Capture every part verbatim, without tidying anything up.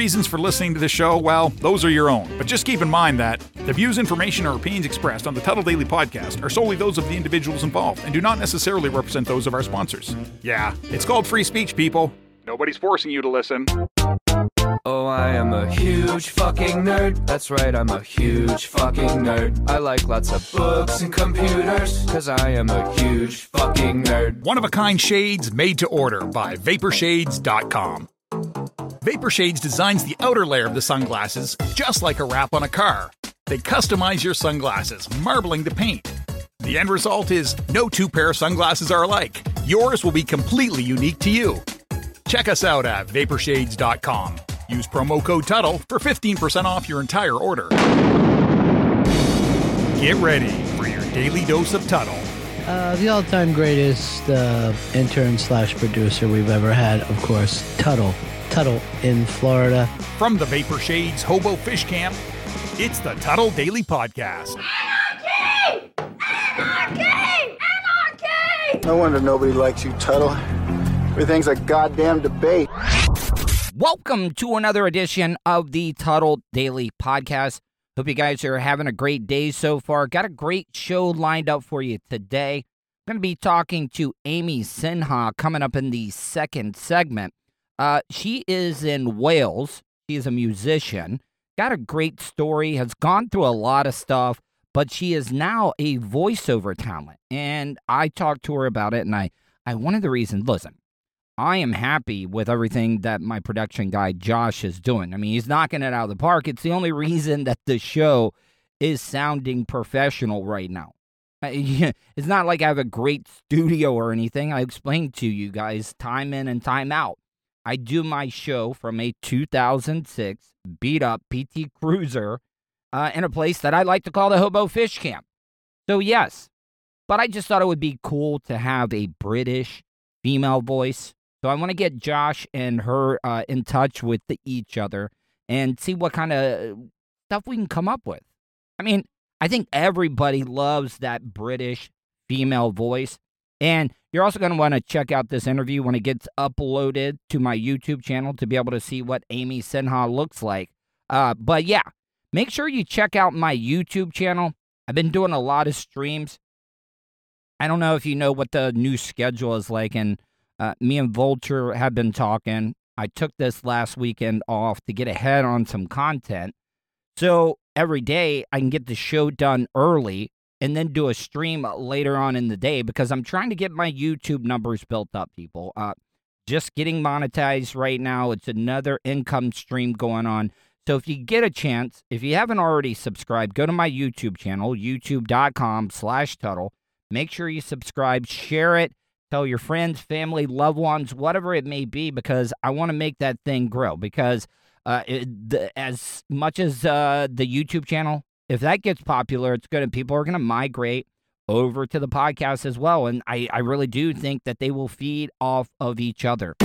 reasons for listening to the show, well, those are your own. But just keep in mind that the views, information, or opinions expressed on the Tuttle Daily Podcast are solely those of the individuals involved and do not necessarily represent those of our sponsors. Yeah, it's called free speech, people. Nobody's forcing you to listen. Oh, I am a huge fucking nerd. That's right, I'm a huge fucking nerd. I like lots of books and computers, cause I am a huge fucking nerd. One-of-a-kind shades made to order by Vapor Shades dot com. Vapor Shades designs the outer layer of the sunglasses just like a wrap on a car. They customize your sunglasses, marbling the paint. The end result is no two pair of sunglasses are alike. Yours will be completely unique to you. Check us out at Vapor Shades dot com. Use promo code Tuttle for fifteen percent off your entire order. Get ready for your daily dose of Tuttle. Uh, the all-time greatest uh, intern slash producer we've ever had, of course, Tuttle. Tuttle in Florida. From the Vapor Shades Hobo Fish Camp, it's the Tuttle Daily Podcast. Anarchy! Anarchy! Anarchy! No wonder nobody likes you, Tuttle. Everything's a goddamn debate. Welcome to another edition of the Tuttle Daily Podcast. Hope you guys are having a great day so far. Got a great show lined up for you today. I'm going to be talking to Amy Sinha coming up in the second segment. Uh, she is in Wales. She is a musician. Got a great story. Has gone through a lot of stuff. But she is now a voiceover talent. And I talked to her about it. And I, I one of the reasons, listen. I am happy with everything that my production guy, Josh, is doing. I mean, he's knocking it out of the park. It's the only reason that the show is sounding professional right now. It's not like I have a great studio or anything. I explained to you guys time in and time out. I do my show from a two thousand six beat-up P T Cruiser uh, in a place that I like to call the Hobo Fish Camp. So, yes. But I just thought it would be cool to have a British female voice. So I want to get Josh and her uh, in touch with the, each other and see what kind of stuff we can come up with. I mean, I think everybody loves that British female voice. And you're also going to want to check out this interview when it gets uploaded to my YouTube channel to be able to see what Amy Sinha looks like. Uh, but yeah, make sure you check out my YouTube channel. I've been doing a lot of streams. I don't know if you know what the new schedule is like, and Uh, me and Vulture have been talking. I took this last weekend off to get ahead on some content. So every day I can get the show done early and then do a stream later on in the day because I'm trying to get my YouTube numbers built up, people. Uh, just getting monetized right now. It's another income stream going on. So if you get a chance, if you haven't already subscribed, go to my YouTube channel, youtube dot com slash Tuttle. Make sure you subscribe, share it. Tell your friends, family, loved ones, whatever it may be, because I want to make that thing grow. Because uh, it, the, as much as uh, the YouTube channel, if that gets popular, it's good. And people are going to migrate over to the podcast as well. And I, I really do think that they will feed off of each other.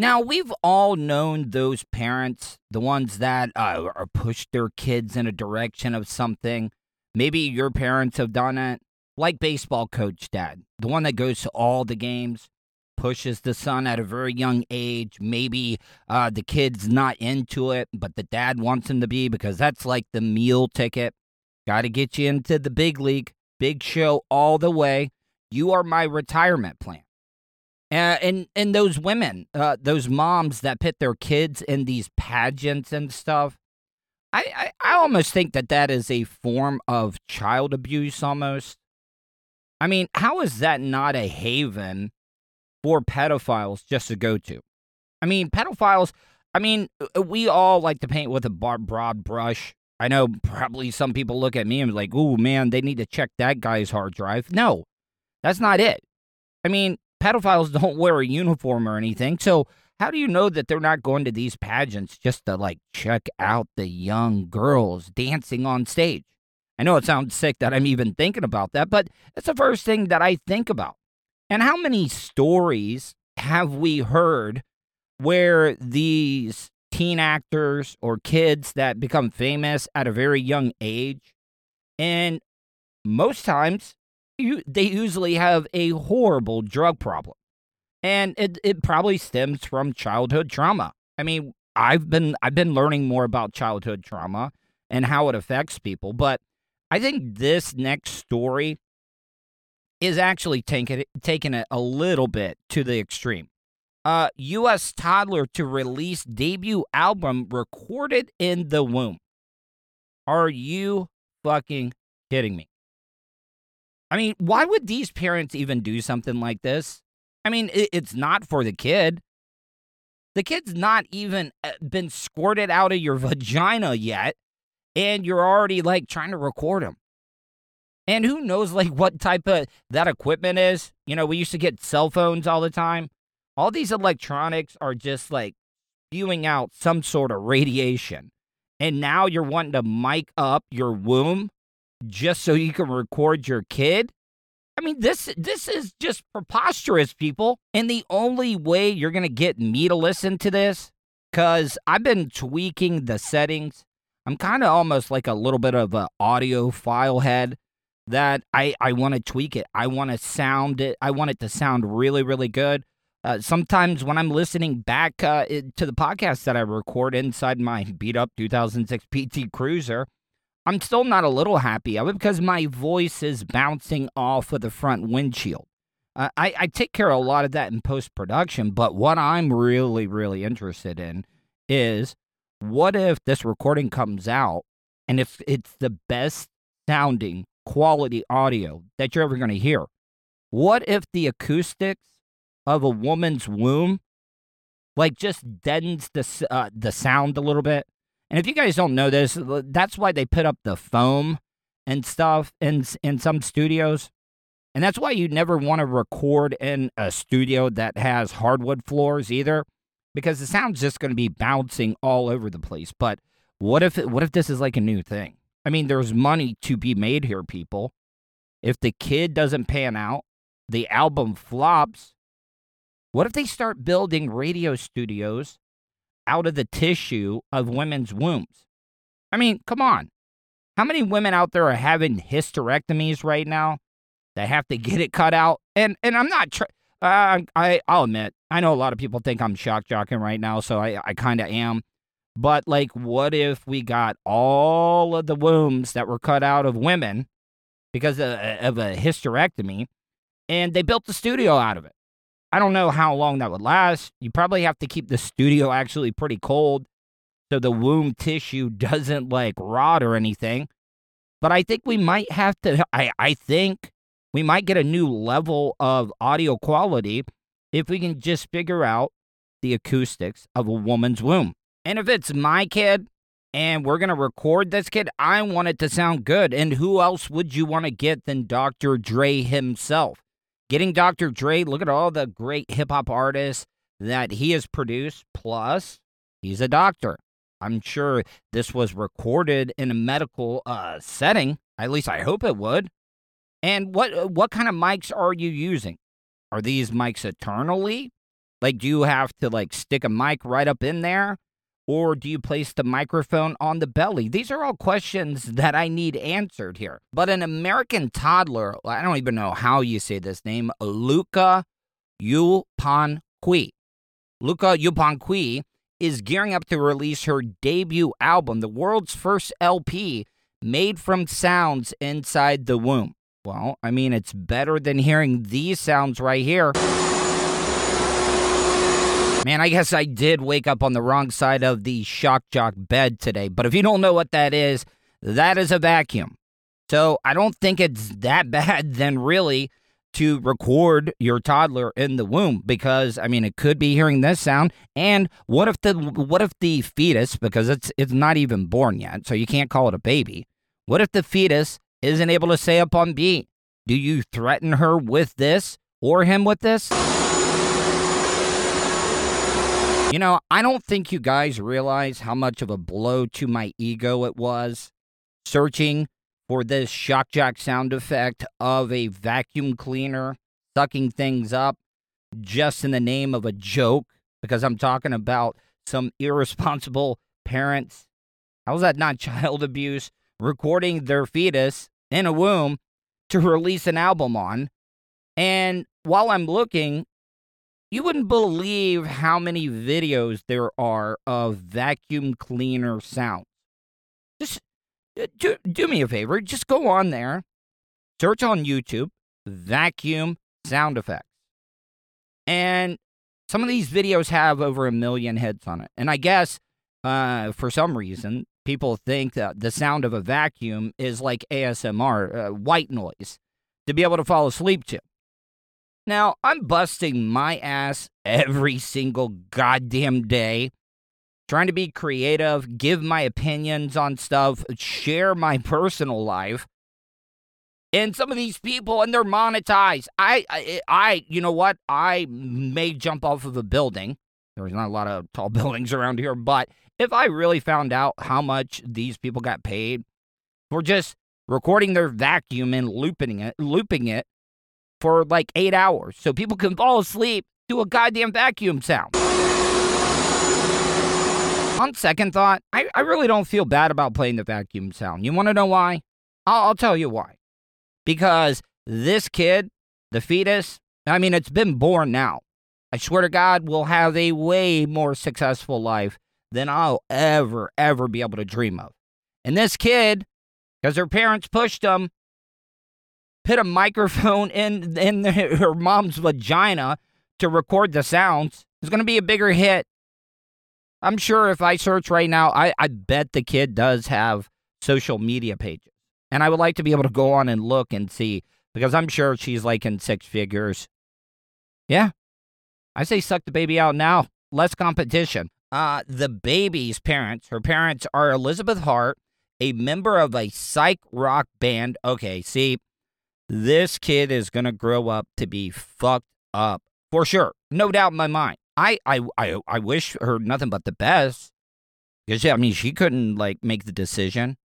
Now, we've all known those parents, the ones that uh, push their kids in a direction of something. Maybe your parents have done it. Like baseball coach dad, the one that goes to all the games, pushes the son at a very young age. Maybe uh, the kid's not into it, but the dad wants him to be because that's like the meal ticket. Got to get you into the big league, big show all the way. You are my retirement plan. Uh, and, and those women, uh, those moms that pit their kids in these pageants and stuff, I, I, I almost think that that is a form of child abuse almost. I mean, how is that not a haven for pedophiles just to go to? I mean, pedophiles, I mean, we all like to paint with a broad brush. I know probably some people look at me and be like, ooh, man, they need to check that guy's hard drive. No, that's not it. I mean, pedophiles don't wear a uniform or anything. So how do you know that they're not going to these pageants just to, like, check out the young girls dancing on stage? I know it sounds sick that I'm even thinking about that, but it's the first thing that I think about. And how many stories have we heard where these teen actors or kids that become famous at a very young age, and most times you, they usually have a horrible drug problem. And it, it probably stems from childhood trauma. I mean, I've been I've been learning more about childhood trauma and how it affects people. But I think this next story is actually taking it, taking it a little bit to the extreme. Uh, U S toddler to release debut album recorded in the womb. Are you fucking kidding me? I mean, why would these parents even do something like this? I mean, it's not for the kid. The kid's not even been squirted out of your vagina yet, and you're already, like, trying to record him. And who knows, like, what type of that equipment is. You know, we used to get cell phones all the time. All these electronics are just, like, spewing out some sort of radiation. And now you're wanting to mic up your womb just so you can record your kid? I mean, this this is just preposterous, people. And the only way you're going to get me to listen to this, because I've been tweaking the settings. I'm kind of almost like a little bit of an audio file head that I, I want to tweak it. I want to sound it. I want it to sound really, really good. Uh, sometimes when I'm listening back uh, to the podcast that I record inside my beat-up two thousand six P T Cruiser, I'm still not a little happy of it because my voice is bouncing off of the front windshield. Uh, I, I take care of a lot of that in post-production, but what I'm really, really interested in is what if this recording comes out and if it's the best sounding quality audio that you're ever going to hear? What if the acoustics of a woman's womb like just deadens the, uh, the sound a little bit? And if you guys don't know this, that's why they put up the foam and stuff in in some studios. And that's why you never want to record in a studio that has hardwood floors either, because the sound's just going to be bouncing all over the place. But what if it, what if this is like a new thing? I mean, there's money to be made here, people. If the kid doesn't pan out, the album flops. What if they start building radio studios out of the tissue of women's wombs? I mean, come on. How many women out there are having hysterectomies right now that have to get it cut out? And and I'm not, tr- uh, I, I'll admit, I know a lot of people think I'm shock jocking right now, so I, I kind of am. But like, what if we got all of the wombs that were cut out of women because of, of a hysterectomy, and they built the studio out of it? I don't know how long that would last. You probably have to keep the studio actually pretty cold so the womb tissue doesn't like rot or anything. But I think we might have to, I, I think we might get a new level of audio quality if we can just figure out the acoustics of a woman's womb. And if it's my kid and we're going to record this kid, I want it to sound good. And who else would you want to get than Doctor Dre himself? Getting Doctor Dre, look at all the great hip-hop artists that he has produced, plus he's a doctor. I'm sure this was recorded in a medical uh, setting, at least I hope it would. And what what kind of mics are you using? Are these mics eternally? Like, do you have to, like, stick a mic right up in there? Or do you place the microphone on the belly? These are all questions that I need answered here. But an American toddler, I don't even know how you say this name, Luca Yupanqui. Luca Yupanqui is gearing up to release her debut album, the world's first L P, made from sounds inside the womb. Well, I mean, it's better than hearing these sounds right here. Man, I guess I did wake up on the wrong side of the shock jock bed today. But if you don't know what that is, that is a vacuum. So I don't think it's that bad then really to record your toddler in the womb because, I mean, it could be hearing this sound. And what if the what if the fetus, because it's it's not even born yet, so you can't call it a baby. What if the fetus isn't able to say upon B? Do you threaten her with this or him with this? You know, I don't think you guys realize how much of a blow to my ego it was searching for this shock jock sound effect of a vacuum cleaner sucking things up just in the name of a joke because I'm talking about some irresponsible parents. How's that not child abuse? Recording their fetus in a womb to release an album on. And while I'm looking You wouldn't believe how many videos there are of vacuum cleaner sounds. Just do, do me a favor. Just go on there. Search on YouTube, vacuum sound effects. And some of these videos have over a million hits on it. And I guess uh, for some reason, people think that the sound of a vacuum is like A S M R, uh, white noise, to be able to fall asleep to. Now, I'm busting my ass every single goddamn day, trying to be creative, give my opinions on stuff, share my personal life. And some of these people, and they're monetized. I, I, I you know what? I may jump off of a building. There's not a lot of tall buildings around here, but if I really found out how much these people got paid for just recording their vacuum and looping it, looping it, for like eight hours, so people can fall asleep to a goddamn vacuum sound. On second thought, I, I really don't feel bad about playing the vacuum sound. You want to know why? I'll, I'll tell you why. Because this kid, the fetus, I mean, it's been born now. I swear to God, will have a way more successful life than I'll ever, ever be able to dream of. And this kid, because her parents pushed him, hit a microphone in in the, her mom's vagina to record the sounds. It's going to be a bigger hit. I'm sure if I search right now, I, I bet the kid does have social media pages. And I would like to be able to go on and look and see, because I'm sure she's like in six figures. Yeah. I say suck the baby out now. Less competition. Uh, the baby's parents, her parents are Elizabeth Hart, a member of a psych rock band. Okay, see, this kid is going to grow up to be fucked up, for sure. No doubt in my mind. I, I, I, I wish her nothing but the best. Because, I mean, she couldn't, like, make the decision.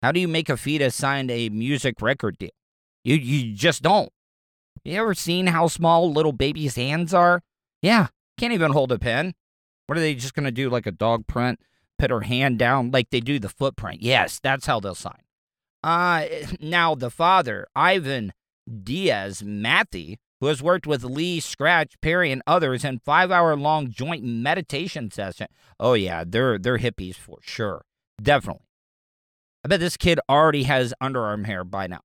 How do you make a fetus sign a music record deal? You, you just don't. You ever seen how small little babies' hands are? Yeah, can't even hold a pen. What are they just going to do, like a dog print? Put her hand down like they do the footprint. Yes, that's how they'll sign. Uh, now, the father, Ivan Diaz Mathy, who has worked with Lee Scratch Perry and others in five-hour-long joint meditation session. Oh, yeah, they're they're hippies for sure. Definitely. I bet this kid already has underarm hair by now.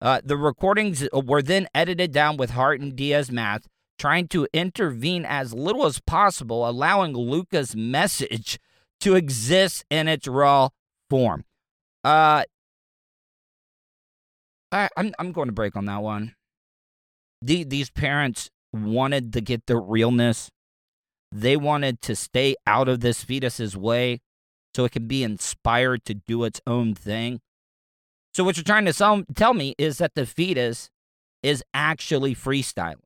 Uh, the recordings were then edited down with Hart and Diaz Mathy, trying to intervene as little as possible, allowing Luca's message to exist in its raw form. Uh... I, I'm I'm going to break on that one. The, these parents wanted to get the realness. They wanted to stay out of this fetus's way so it could be inspired to do its own thing. So what you're trying to sell, tell me is that the fetus is actually freestyling.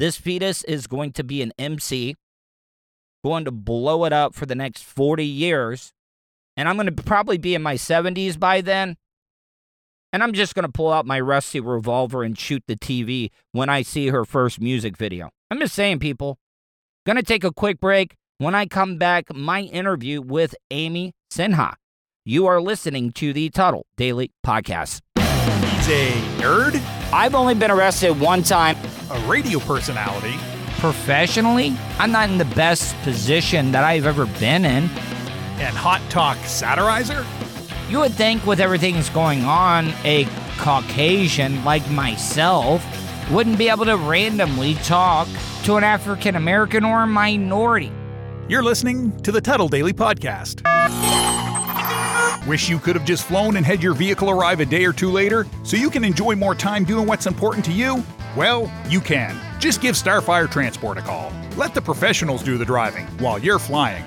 This fetus is going to be an M C, going to blow it up for the next forty years, and I'm going to probably be in my seventies by then. And I'm just going to pull out my rusty revolver and shoot the T V when I see her first music video. I'm just saying, people. Going to take a quick break. When I come back, my interview with Amy Sinha. You are listening to the Tuttle Daily Podcast. He's a nerd. I've only been arrested one time. A radio personality. Professionally, I'm not in the best position that I've ever been in. And hot talk satirizer. You would think with everything that's going on, a Caucasian like myself wouldn't be able to randomly talk to an African-American or a minority. You're listening to the Tuttle Daily Podcast. Wish you could have just flown and had your vehicle arrive a day or two later so you can enjoy more time doing what's important to you? Well, you can. Just give Starfire Transport a call. Let the professionals do the driving while you're flying.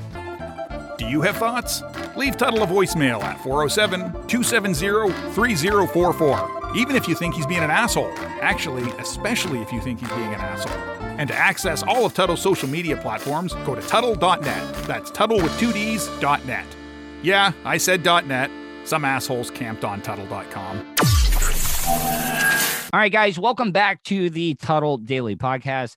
Do you have thoughts? Leave Tuttle a voicemail at four oh seven, two seven zero, three zero four four. Even if you think he's being an asshole. Actually, especially if you think he's being an asshole. And to access all of Tuttle's social media platforms, go to Tuttle dot net. That's Tuttle with two D's, dot net. Yeah, I said dot net. Some assholes camped on Tuttle dot com. All right, guys, welcome back to the Tuttle Daily Podcast.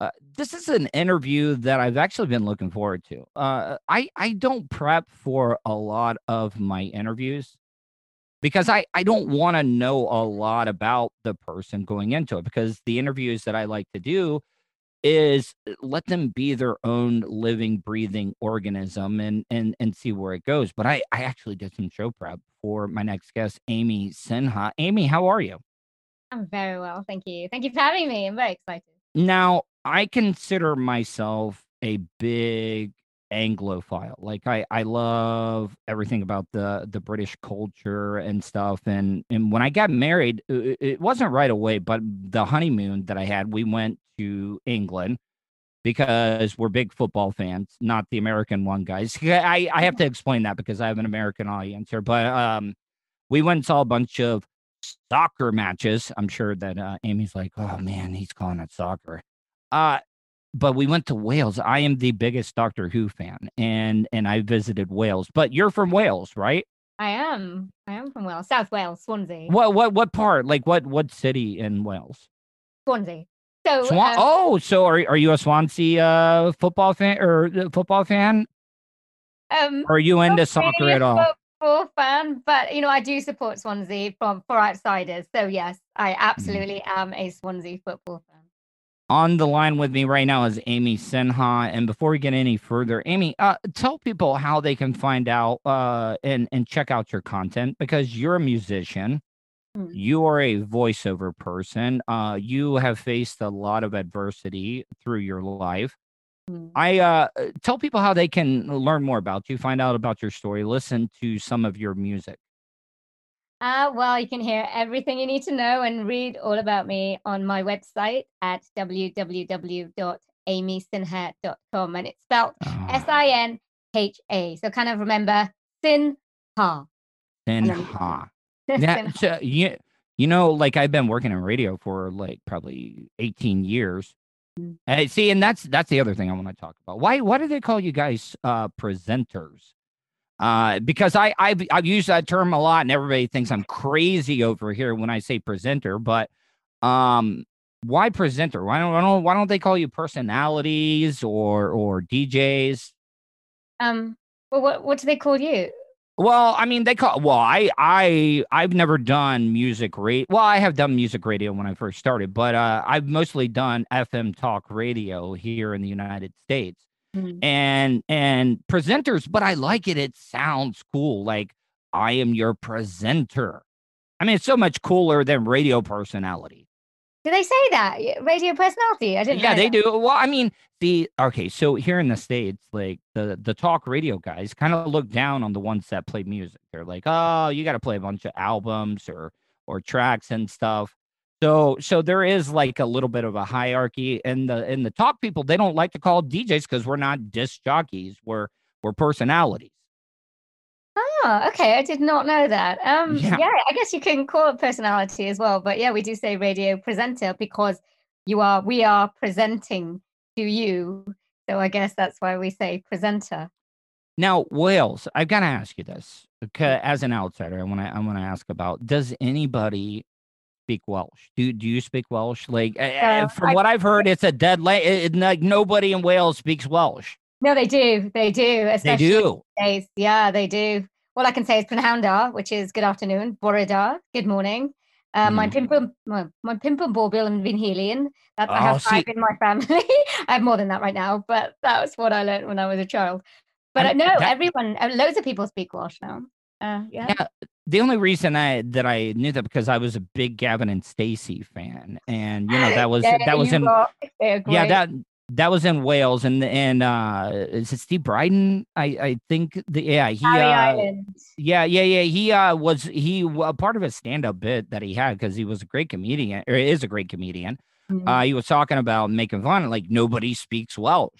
Uh, this is an interview that I've actually been looking forward to. Uh, I, I don't prep for a lot of my interviews because I, I don't want to know a lot about the person going into it, because the interviews that I like to do is let them be their own living, breathing organism and and and see where it goes. But I, I actually did some show prep for my next guest, Amy Sinha. Amy, how are you? I'm very well, thank you. Thank you for having me. I'm very excited. Now, I consider myself a big Anglophile. Like I, I love everything about the, the British culture and stuff. And, and when I got married, it, it wasn't right away, but the honeymoon that I had, we went to England because we're big football fans, not the American one, guys. I, I have to explain that because I have an American audience here, but um, we went and saw a bunch of soccer matches. I'm sure that uh, Amy's like, oh man, he's calling it soccer. Uh, but we went to Wales. I am the biggest Doctor Who fan, and and I visited Wales. But you're from Wales, right? I am. I am from Wales, South Wales, Swansea. What what what part? Like what what city in Wales? Swansea. So Swan- um, oh, so are are you a Swansea uh, football fan or uh, football fan? Um, or are you into soccer at all? Football fan, but you know I do support Swansea from for outsiders. So yes, I absolutely mm. am a Swansea football fan. On the line with me right now is Amy Sinha. And before we get any further, Amy, uh, tell people how they can find out uh, and, and check out your content, because you're a musician. Mm. You are a voiceover person. Uh, you have faced a lot of adversity through your life. Mm. I uh, tell people how they can learn more about you, find out about your story, listen to some of your music. Uh, well, you can hear everything you need to know and read all about me on my website at w w w dot amy sinha dot com. And it's spelled oh. S I N H A. So kind of remember Sinha. Sinha. Sinha. That, so, you, you know, like I've been working in radio for like probably eighteen years. Mm. And see, and that's that's the other thing I want to talk about. Why, why do they call you guys uh, presenters? Uh, because I, I've, I've used that term a lot and everybody thinks I'm crazy over here when I say presenter, but, um, why presenter? Why don't, why don't, why don't they call you personalities or, or D Js? Um, well, what, what do they call you? Well, I mean, they call, well, I, I, I've never done music radio. Well, I have done music radio when I first started, but, uh, I've mostly done F M talk radio here in the United States. Mm-hmm. And and presenters, but I like it. It sounds cool. Like I am your presenter. I mean, it's so much cooler than radio personality. Do they say that? Radio personality? I didn't know. Yeah, they do. Well, I mean, the okay. So here in the States, like the the talk radio guys kind of look down on the ones that play music. They're like, oh, you got to play a bunch of albums or or tracks and stuff. So, so there is like a little bit of a hierarchy, and the in the talk people, they don't like to call D Js because we're not disc jockeys, we're we're personalities. Oh, okay, I did not know that. Um, yeah. yeah, I guess you can call it personality as well, but yeah, we do say radio presenter because you are we are presenting to you. So I guess that's why we say presenter. Now, Wales, I've got to ask you this, because as an outsider, I want to I want to ask about, does anybody speak Welsh? Do do you speak Welsh? Like uh, from I, what I've heard, it's a dead language. Like nobody in Wales speaks Welsh. No, they do. They do. Especially they do. Days. Yeah, they do. All I can say is Prynhawn da, which is good afternoon. Bore da, good morning. Uh, mm. My pimpum, my, my pimpum bobil and vinhelian. That's oh, I have five see. in my family. I have more than that right now, but that was what I learned when I was a child. But and, no, that, everyone, loads of people speak Welsh now. Uh, yeah. yeah. The only reason I that I knew that because I was a big Gavin and Stacey fan, and you know that was yeah, that was in yeah that that was in Wales, and and uh, is it Steve Bryden? I I think the yeah he uh, yeah yeah yeah he uh, was he uh, part of a stand up bit that he had because he was a great comedian or is a great comedian. Mm-hmm. Uh, he was talking about making fun of like nobody speaks Welsh.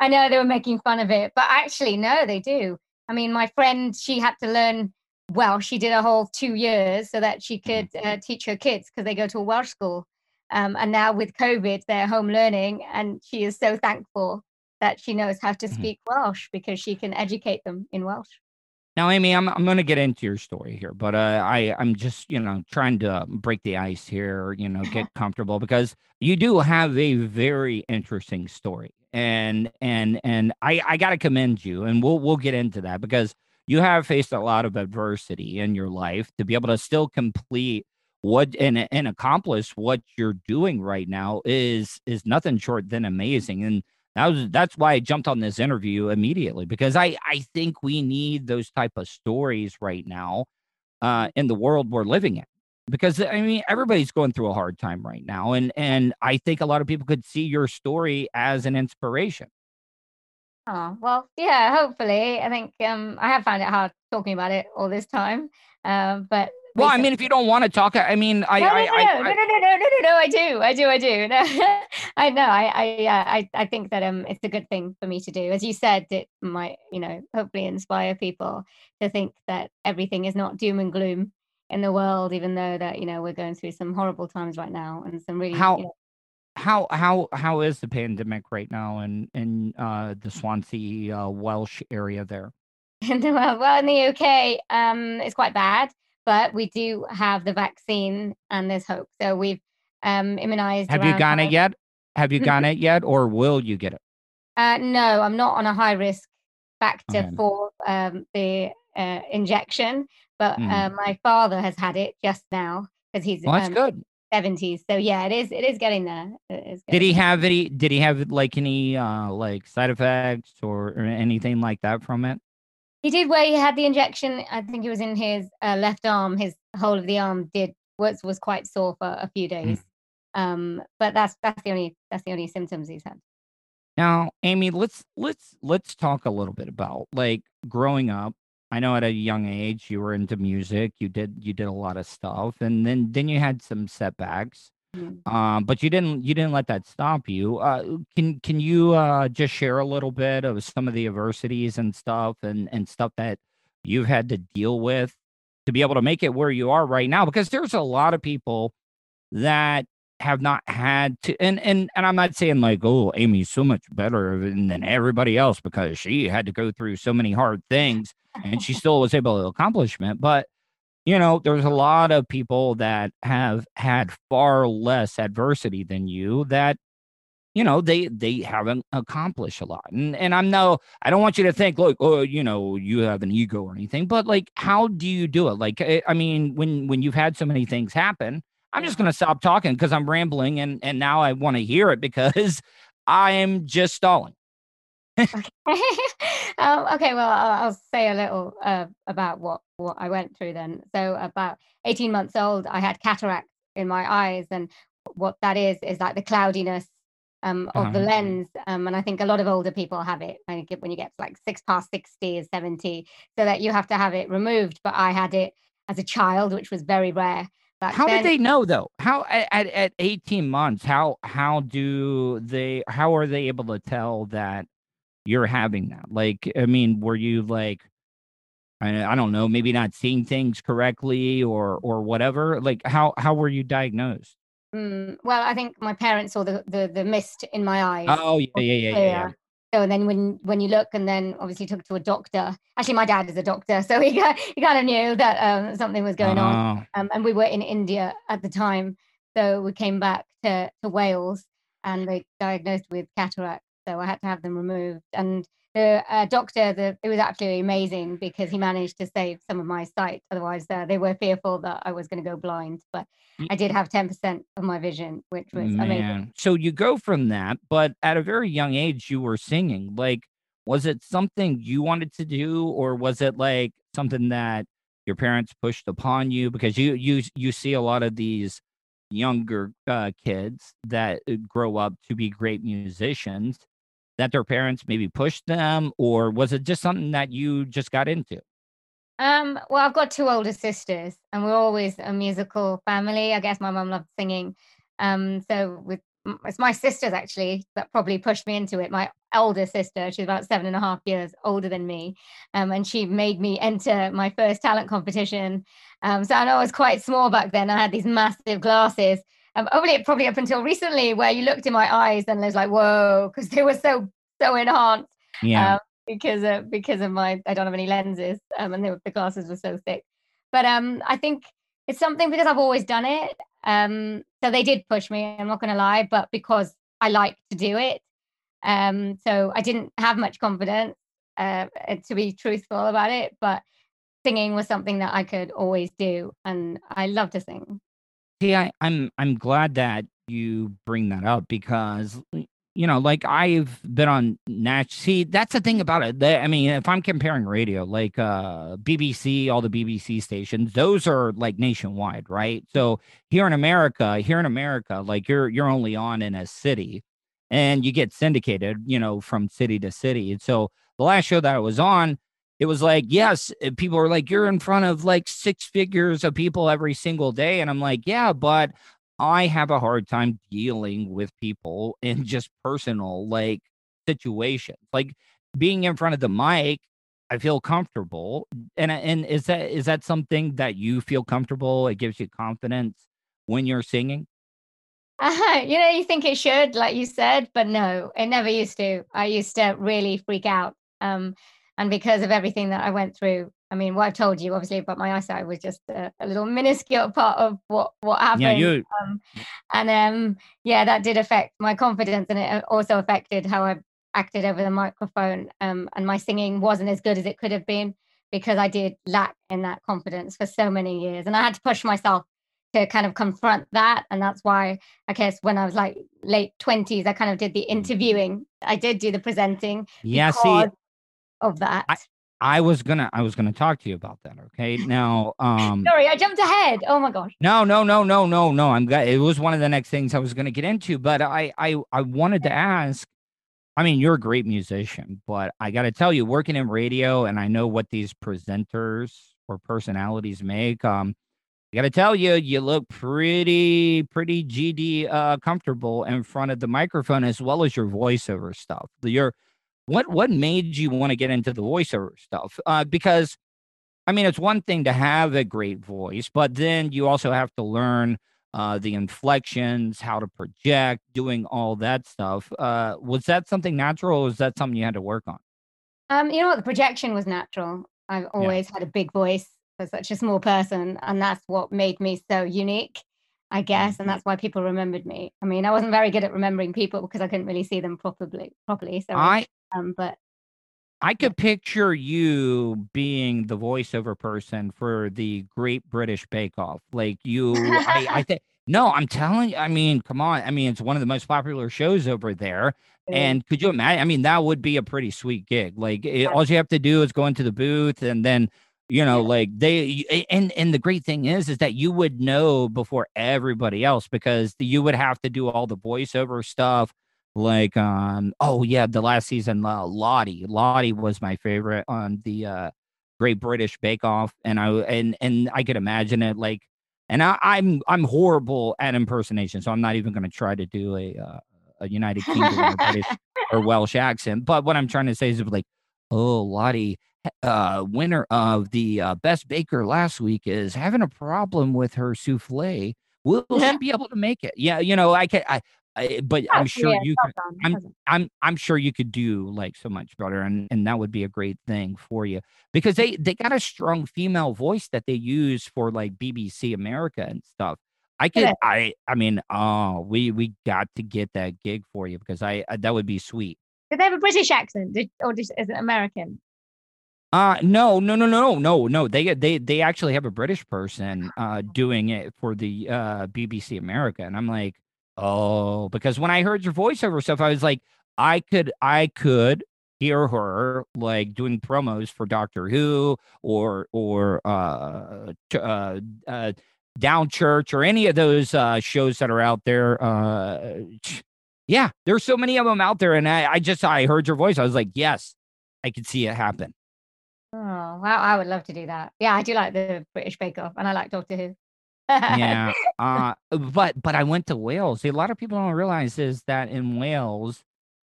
I know they were making fun of it, but actually no, they do. I mean, my friend, she had to learn Welsh. She did a whole two years so that she could uh, teach her kids because they go to a Welsh school. Um, and now with COVID, they're home learning, and she is so thankful that she knows how to speak mm-hmm. Welsh, because she can educate them in Welsh. Now, Amy, I'm I'm going to get into your story here, but uh, I, I'm just, you know, trying to break the ice here, you know, get comfortable, because you do have a very interesting story. And and and I, I got to commend you, and we'll we'll get into that, because you have faced a lot of adversity in your life to be able to still complete what and, and accomplish what you're doing right now is is nothing short than amazing. And That was, that's why I jumped on this interview immediately, because I, I think we need those type of stories right now uh, in the world we're living in, because, I mean, everybody's going through a hard time right now. And, and I think a lot of people could see your story as an inspiration. Oh, well, yeah, hopefully. I think um, I have found it hard talking about it all this time, uh, but well, I mean, if you don't want to talk, I mean, I, no, no, no, I, I, no, no, no, no, no, no, no, I do, I do, I do. No. I know, I, I, uh, I, I think that um, it's a good thing for me to do. As you said, it might, you know, hopefully inspire people to think that everything is not doom and gloom in the world, even though that, you know, we're going through some horrible times right now, and some really how, you know, how, how, how is the pandemic right now in in uh, the Swansea uh, Welsh area there? In the world, well, in the U K, um, it's quite bad. But we do have the vaccine, and there's hope. So we've um, immunized. Have you gotten it yet? Have you gotten it yet, or will you get it? Uh, no, I'm not on a high risk factor okay. for um, the uh, injection, but mm. uh, my father has had it just now, because he's well, that's um, good. seventies. So yeah, it is. It is getting there. It is getting did he there. have any? Did he have like any uh, like side effects or, or anything like that from it? He did where he had the injection. I think it was in his uh, left arm. His whole of the arm did was was quite sore for a few days. Mm. Um, but that's that's the only that's the only symptoms he's had. Now, Amy, let's let's let's talk a little bit about like growing up. I know at a young age you were into music. You did you did a lot of stuff, and then then you had some setbacks. Mm. Um, but you didn't you didn't let that stop you. Uh, can can you uh, just share a little bit of some of the adversities and stuff and, and stuff that you've had to deal with to be able to make it where you are right now? Because there's a lot of people that have not had to. And and, and I'm not saying like, oh, Amy's so much better than everybody else because she had to go through so many hard things and she still was able to accomplish it. But you know, there's a lot of people that have had far less adversity than you that, you know, they they haven't accomplished a lot. And and I'm no, I don't want you to think, look, oh, you know, you have an ego or anything, but like, how do you do it? Like, I mean, when when you've had so many things happen, I'm just going to stop talking because I'm rambling. And, and now I want to hear it because I am just stalling. um, okay, well, I'll, I'll say a little uh, about what, what I went through then. So about eighteen months old, I had cataract in my eyes. And what that is, is like the cloudiness um, of uh-huh. the lens. Um, and I think a lot of older people have it when you get like six past sixty or seventy, so that you have to have it removed. But I had it as a child, which was very rare. Back how then. Did they know though? How at, at eighteen months, how how do they, how are they able to tell that you're having that? Like, I mean, were you like, I, I don't know, maybe not seeing things correctly or or whatever? Like, how how were you diagnosed? Mm, well, I think my parents saw the, the, the mist in my eyes. Oh, yeah, yeah, yeah, yeah, yeah. So and then when when you look, and then obviously took to a doctor. Actually, my dad is a doctor, so he, he kind of knew that um, something was going oh. on. Um, and we were in India at the time. So we came back to, to Wales and they diagnosed with cataract. So I had to have them removed. And the uh, doctor, the, it was absolutely amazing because he managed to save some of my sight. Otherwise, uh, they were fearful that I was going to go blind. But I did have ten percent of my vision, which was Man. amazing. So you go from that, but at a very young age, you were singing. Like, was it something you wanted to do, or was it like something that your parents pushed upon you? Because you you you see a lot of these younger uh, kids that grow up to be great musicians, that their parents maybe pushed them, or was it just something that you just got into? Um, well, I've got two older sisters and we're always a musical family. I guess my mum loved singing. Um, so with, it's my sisters actually that probably pushed me into it. My older sister, she's about seven and a half years older than me. Um, and she made me enter my first talent competition. Um, so I know I was quite small back then. I had these massive glasses um, only probably up until recently, where you looked in my eyes and there's like, whoa, because they were so, so enhanced. Yeah. Um, because of, because of my, I don't have any lenses, um, and they were, the glasses were so thick. But um, I think it's something because I've always done it. Um, so they did push me, I'm not going to lie, but because I like to do it. Um, so I didn't have much confidence, uh, to be truthful about it, but singing was something that I could always do. And I love to sing. Yeah, I'm, I'm glad that you bring that up because, you know, like I've been on Natch. See, that's the thing about it. They, I mean, if I'm comparing radio, like uh, B B C, all the B B C stations, those are like nationwide, right? So here in America, here in America, like you're you're only on in a city, and you get syndicated, you know, from city to city. And so the last show that I was on, it was like, yes, people were like, you're in front of like six figures of people every single day, and I'm like, yeah, but I have a hard time dealing with people in just personal like situations, like being in front of the mic. I feel comfortable. And, and is that, is that something that you feel comfortable? It gives you confidence when you're singing? Uh, you know, you think it should, like you said, but no, it never used to. I used to really freak out. Um, and because of everything that I went through, I mean, what I've told you, obviously, but my eyesight was just a, a little minuscule part of what, what happened. Yeah, you... um, and um, yeah, that did affect my confidence, and it also affected how I acted over the microphone. Um, and my singing wasn't as good as it could have been because I did lack in that confidence for so many years. And I had to push myself to kind of confront that. And that's why, I guess, when I was like late twenties, I kind of did the interviewing. I did do the presenting yeah, because see, of that. I... I was gonna, I was gonna talk to you about that. Okay, now. Um, Sorry, I jumped ahead. Oh my gosh. No, no, no, no, no, no. I'm. It was one of the next things I was gonna get into, but I, I, I wanted to ask. I mean, you're a great musician, but I got to tell you, working in radio, and I know what these presenters or personalities make. Um, I got to tell you, you look pretty, pretty G D uh, comfortable in front of the microphone, as well as your voiceover stuff. Your What what made you want to get into the voiceover stuff? Uh, because, I mean, it's one thing to have a great voice, but then you also have to learn uh, the inflections, how to project, doing all that stuff. Uh, was that something natural, or was that something you had to work on? Um, you know what? The projection was natural. I've always yeah. had a big voice for such a small person, and that's what made me so unique, I guess, and that's why people remembered me. I mean, I wasn't very good at remembering people because I couldn't really see them properly. Properly, so I, um, but I could picture you being the voiceover person for the Great British Bake Off. Like you, I, I think. No, I'm telling you. I mean, come on. I mean, it's one of the most popular shows over there. Really? And could you imagine? I mean, that would be a pretty sweet gig. Like, it, all you have to do is go into the booth and then. You know, yeah. like they, and, and the great thing is, is that you would know before everybody else because you would have to do all the voiceover stuff. Like, um, oh yeah, the last season, uh, Lottie, Lottie was my favorite on the uh, Great British Bake Off, and I and and I could imagine it. Like, and I, I'm I'm horrible at impersonation, so I'm not even going to try to do a uh, a United Kingdom or, British or Welsh accent. But what I'm trying to say is, like, oh, Lottie. Uh, winner of the uh, Best Baker last week is having a problem with her souffle. Will she be able to make it? Yeah, you know, I can. I, I but oh, I'm sure yeah, you. Could, I'm, I'm, I'm sure you could do like so much better, and and that would be a great thing for you because they they got a strong female voice that they use for like B B C America and stuff. I could. Yeah. I, I mean, oh, we we got to get that gig for you because I uh, that would be sweet. Did they have a British accent, Did, or just as an American? Uh, no, no, no, no, no, no. They, they, they actually have a British person, uh, doing it for the, uh, B B C America. And I'm like, oh, because when I heard your voiceover stuff, I was like, I could, I could hear her like doing promos for Doctor Who or, or, uh, uh, uh, Downchurch or any of those, uh, shows that are out there, uh, yeah, there's so many of them out there. And I, I just, I heard your voice. I was like, yes, I could see it happen. Oh, wow. I would love to do that. Yeah, I do like the British Bake Off and I like Doctor Who. yeah. Uh, but but I went to Wales. See, a lot of people don't realize is that in Wales,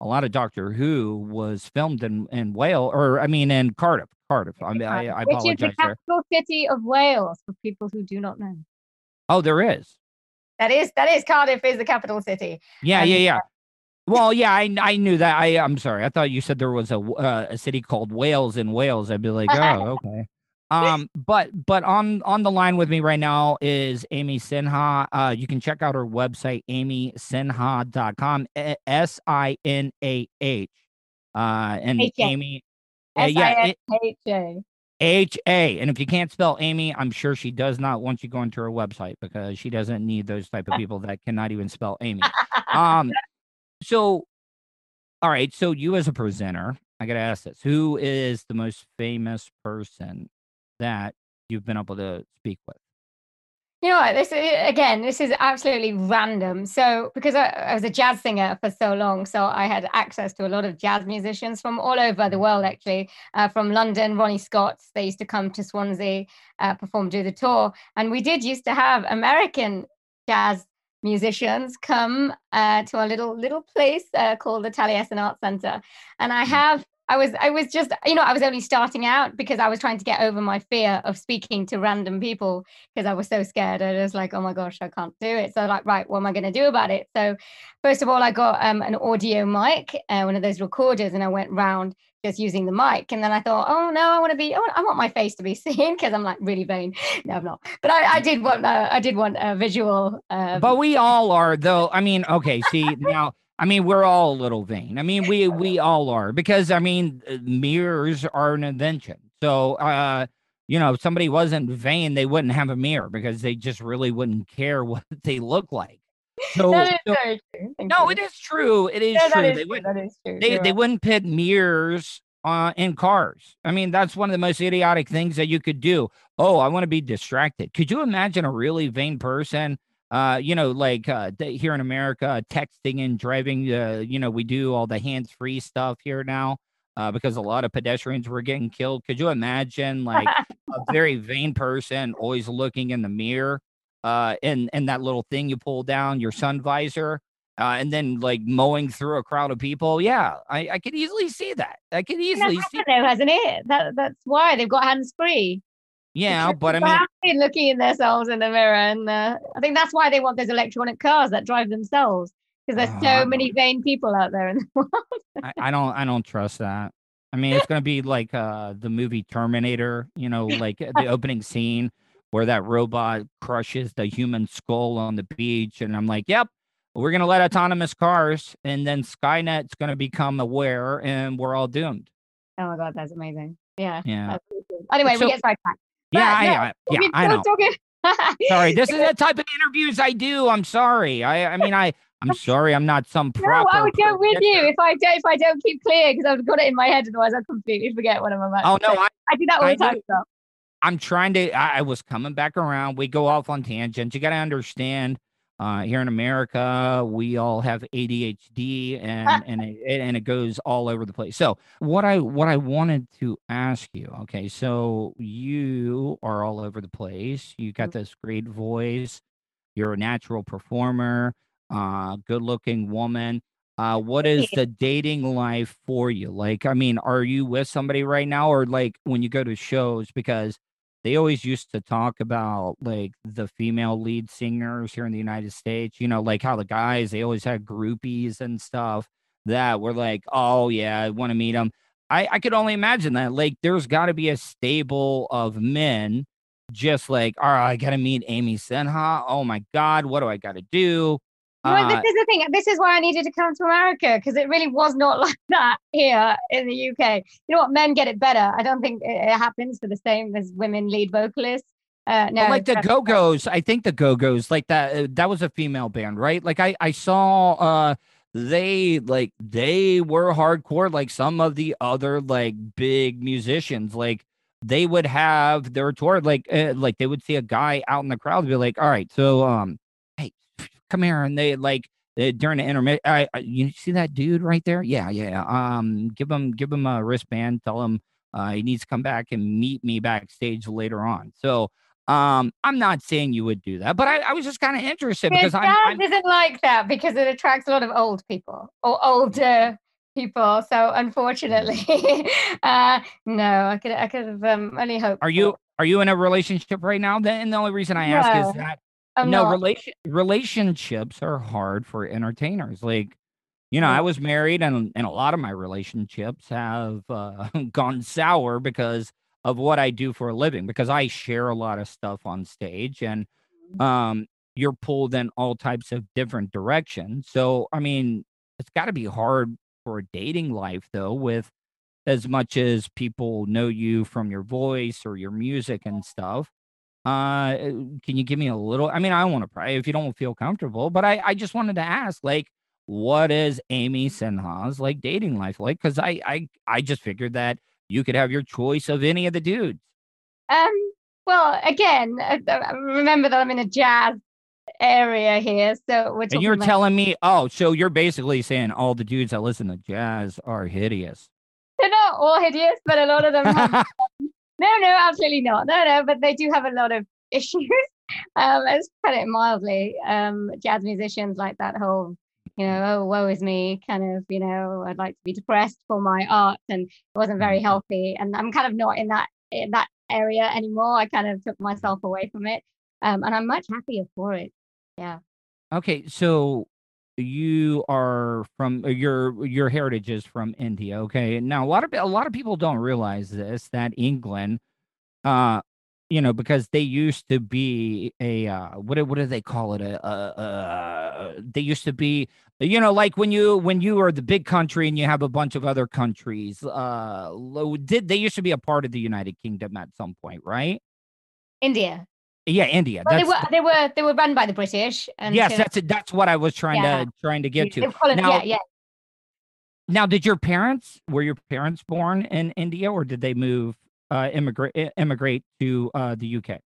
a lot of Doctor Who was filmed in, in Wales or I mean, in Cardiff, Cardiff. I, I, I apologize. Which is the capital there. City of Wales for people who do not know. Oh, there is. That is, that is Cardiff is the capital city. Yeah, um, yeah, yeah. Well, yeah, I I knew that. I, I'm sorry. I thought you said there was a uh, a city called Wales in Wales. I'd be like, oh, okay. Um, but but on on the line with me right now is Amy Sinha. Uh, you can check out her website, amy sinha dot com, S I N A H. Uh, and H-A. Amy. Uh, yeah, S I N H A. H A. And if you can't spell Amy, I'm sure she does not want you going to her website because she doesn't need those type of people that cannot even spell Amy. Um, so, all right. So you as a presenter, I got to ask this. Who is the most famous person that you've been able to speak with? You know what, this again, this is absolutely random. So because I, I was a jazz singer for so long, so I had access to a lot of jazz musicians from all over the world, actually, uh, from London, Ronnie Scott's. They used to come to Swansea, uh, perform, do the tour. And we did used to have American jazz musicians come uh, to a little little place uh, called the Taliesin Arts Center. And I have I was I was just, you know, I was only starting out because I was trying to get over my fear of speaking to random people because I was so scared. I was like, oh, my gosh, I can't do it. So like, right, what am I going to do about it? So first of all, I got um, an audio mic, uh, one of those recorders, and I went round just using the mic. And then I thought, oh, no, I want to be I want, I want my face to be seen because I'm like really vain. No, I'm not. But I, I did want uh, I did want a visual. Um... But we all are, though. I mean, OK, see, now. I mean, we're all a little vain. I mean, we we all are because, I mean, mirrors are an invention. So, uh, you know, if somebody wasn't vain, they wouldn't have a mirror because they just really wouldn't care what they look like. So, that is so, very true. Thank no, you. It is true. It is no, true. That is they, true. Would, that is true. They, right. They wouldn't put mirrors uh, in cars. I mean, that's one of the most idiotic things that you could do. Oh, I want to be distracted. Could you imagine a really vain person? Uh, you know, like uh, here in America, texting and driving, uh, you know, we do all the hands-free stuff here now uh, because a lot of pedestrians were getting killed. Could you imagine like a very vain person always looking in the mirror uh, and, and that little thing you pull down, your sun visor, uh, and then like mowing through a crowd of people? Yeah, I, I could easily see that. I could easily see that. Hasn't it? That, that's why they've got hands-free. Yeah, but I mean, looking at themselves in the mirror, and uh, I think that's why they want those electronic cars that drive themselves, because there's uh, so many vain people out there in the world. I, I don't, I don't trust that. I mean, it's gonna be like uh, the movie Terminator, you know, like the opening scene where that robot crushes the human skull on the beach, and I'm like, yep, we're gonna let autonomous cars, and then Skynet's gonna become aware, and we're all doomed. Oh my God, that's amazing. Yeah. Yeah. Really cool. Anyway, so, we get sidetracked. Yeah, yeah, yeah, yeah, I know. Sorry, this is the type of interviews I do. I'm sorry. I, I mean, I, I'm sorry. I'm not some proper. No, I would go with you if I don't. If I don't keep clear, because I've got it in my head, otherwise I completely forget what I'm about. Oh no, I, I do that all the time. Though. I'm trying to. I, I was coming back around. We go off on tangents. You got to understand. Uh, here in America, we all have A D H D, and and it, and it goes all over the place. So what I what I wanted to ask you, okay, so you are all over the place. You got this great voice. You're a natural performer, uh, good-looking woman. Uh, what is the dating life for you? Like, I mean, are you with somebody right now, or like when you go to shows? Because they always used to talk about like the female lead singers here in the United States, you know, like how the guys, they always had groupies and stuff that were like, oh, yeah, I want to meet them. I, I could only imagine that. Like, there's got to be a stable of men just like, all right, I got to meet Amy Sinha. Oh, my God. What do I got to do? Well, this is the thing. This is why I needed to come to America, because it really was not like that here in the U K. You know what? Men get it better. I don't think it happens for the same as women lead vocalists. Uh, no, well, like the Go-Go's. I think the Go-Go's like that. That was a female band, right? Like I, I saw uh, they like they were hardcore like some of the other like big musicians. Like they would have their tour like uh, like they would see a guy out in the crowd and be like, all right, so um. come here, and they like uh, during the intermission. I, I, you see that dude right there? Yeah, yeah. Um, give him, give him a wristband. Tell him uh, he needs to come back and meet me backstage later on. So, um, I'm not saying you would do that, but I, I was just kind of interested because I'm, I'm isn't like that because it attracts a lot of old people or older people. So, unfortunately, uh, no, I could, I could have um, only hoped. Are you, are you in a relationship right now? Then the only reason I no. ask is that. I'm no, relation relationships are hard for entertainers. Like, you know, I was married, and and a lot of my relationships have uh, gone sour because of what I do for a living, because I share a lot of stuff on stage, and um, you're pulled in all types of different directions. So, I mean, it's got to be hard for a dating life, though, with as much as people know you from your voice or your music and stuff. Uh, can you give me a little? I mean, I want to pray if you don't feel comfortable, but I, I just wanted to ask, like, what is Amy Sinha's like dating life like? Because I, I, I just figured that you could have your choice of any of the dudes. Um. Well, again, I, I remember that I'm in a jazz area here, so we're and you're about- telling me, oh, so you're basically saying all the dudes that listen to jazz are hideous. They're not all hideous, but a lot of them have. No, no, absolutely not. No, no, but they do have a lot of issues. Um, let's put it mildly. Um, jazz musicians like that whole, you know, oh, woe is me, kind of, you know, I'd like to be depressed for my art, and it wasn't very healthy. And I'm kind of not in that in that area anymore. I kind of took myself away from it, um, and I'm much happier for it. Yeah. Okay, so you are from your your heritage is from India, okay? Now a lot of a lot of people don't realize this, that England, uh, you know, because they used to be a uh, what what do they call it? A, a, a they used to be, you know, like when you when you are the big country and you have a bunch of other countries. Uh, did they used to be a part of the United Kingdom at some point, right? India. Yeah, India. Well, they were the, they were they were run by the British. And yes, so, that's that's what I was trying yeah. to trying to get to. Calling, now, yeah, yeah. Now, did your parents were your parents born in India, or did they move uh, immigrate immigrate to uh, the U K?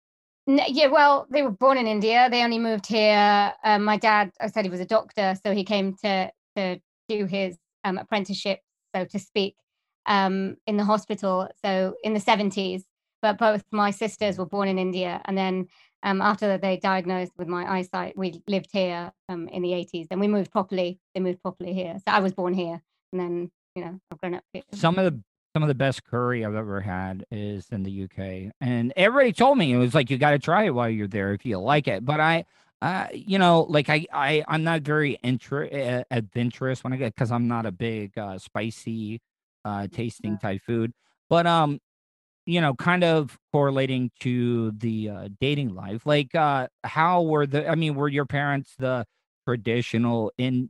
No, yeah, well, they were born in India. They only moved here. Uh, my dad, I said he was a doctor, so he came to to do his um, apprenticeship, so to speak, um, in the hospital. So in the seventies. But both my sisters were born in India. And then um, after they diagnosed with my eyesight, we lived here um, in the eighties. Then we moved properly. They moved properly here. So I was born here. And then, you know, I've grown up here. Some of the some of the best curry I've ever had is in the U K. And everybody told me, it was like, you got to try it while you're there if you like it. But I, uh, you know, like I, I, I'm not very intra- adventurous when I get, because I'm not a big uh, spicy uh, tasting yeah. type food. But, um. you know, kind of correlating to the uh, dating life, like uh, how were the, I mean, were your parents the traditional in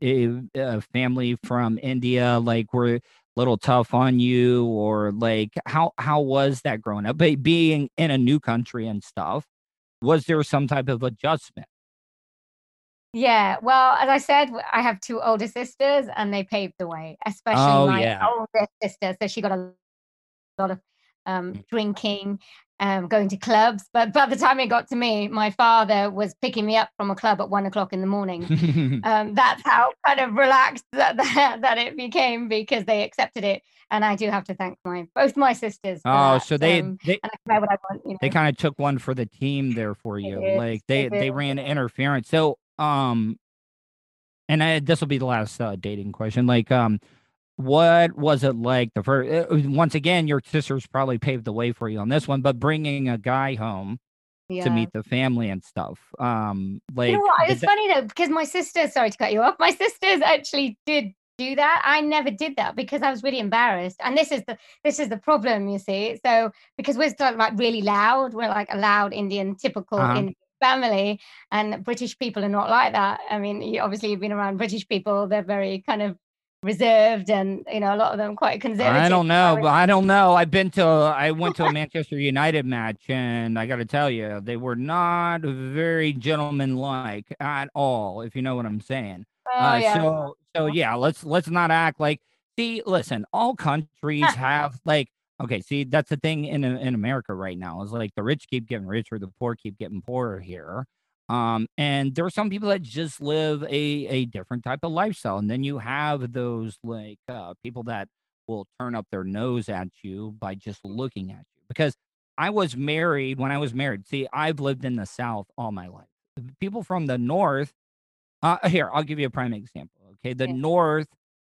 uh, family from India? Like, were a little tough on you, or like, how, how was that growing up? But being in a new country and stuff, was there some type of adjustment? Yeah, well, as I said, I have two older sisters and they paved the way, especially oh, my yeah. older sister. So she got a lot of Um, drinking, um, going to clubs. But by the time it got to me, my father was picking me up from a club at one o'clock in the morning. um, that's how kind of relaxed that, that that it became, because they accepted it. And I do have to thank my both my sisters. Oh, that. so they um, they, and I can wear what I want, you know. They kind of took one for the team there for you. It like is, they they ran interference. So um, and I, this will be the last uh, dating question. Like um. What was it like the first? Once again, your sisters probably paved the way for you on this one, but bringing a guy home yeah. to meet the family and stuff. Um, like you know what? It's that- funny though, because my sisters, sorry to cut you off, my sisters actually did do that. I never did that because I was really embarrassed, and this is the this is the problem, you see. So because we're still, like really loud, we're like a loud Indian, typical uh-huh. Indian family, and British people are not like that. I mean, you, obviously you've been around British people; they're very kind of reserved, and you know a lot of them quite conservative. I don't know, but I don't know. I've been to I went to a Manchester United match, and I got to tell you, they were not very gentleman-like at all, if you know what I'm saying. Oh, uh, yeah. So, so yeah, let's let's not act like. See, listen, all countries have like. Okay, see, that's the thing in in America right now is like the rich keep getting richer, the poor keep getting poorer here. Um, and there are some people that just live a, a different type of lifestyle. And then you have those like uh, people that will turn up their nose at you by just looking at you. Because I was married when I was married. See, I've lived in the South all my life. People from the North, uh, here, I'll give you a prime example. Okay. The yeah. North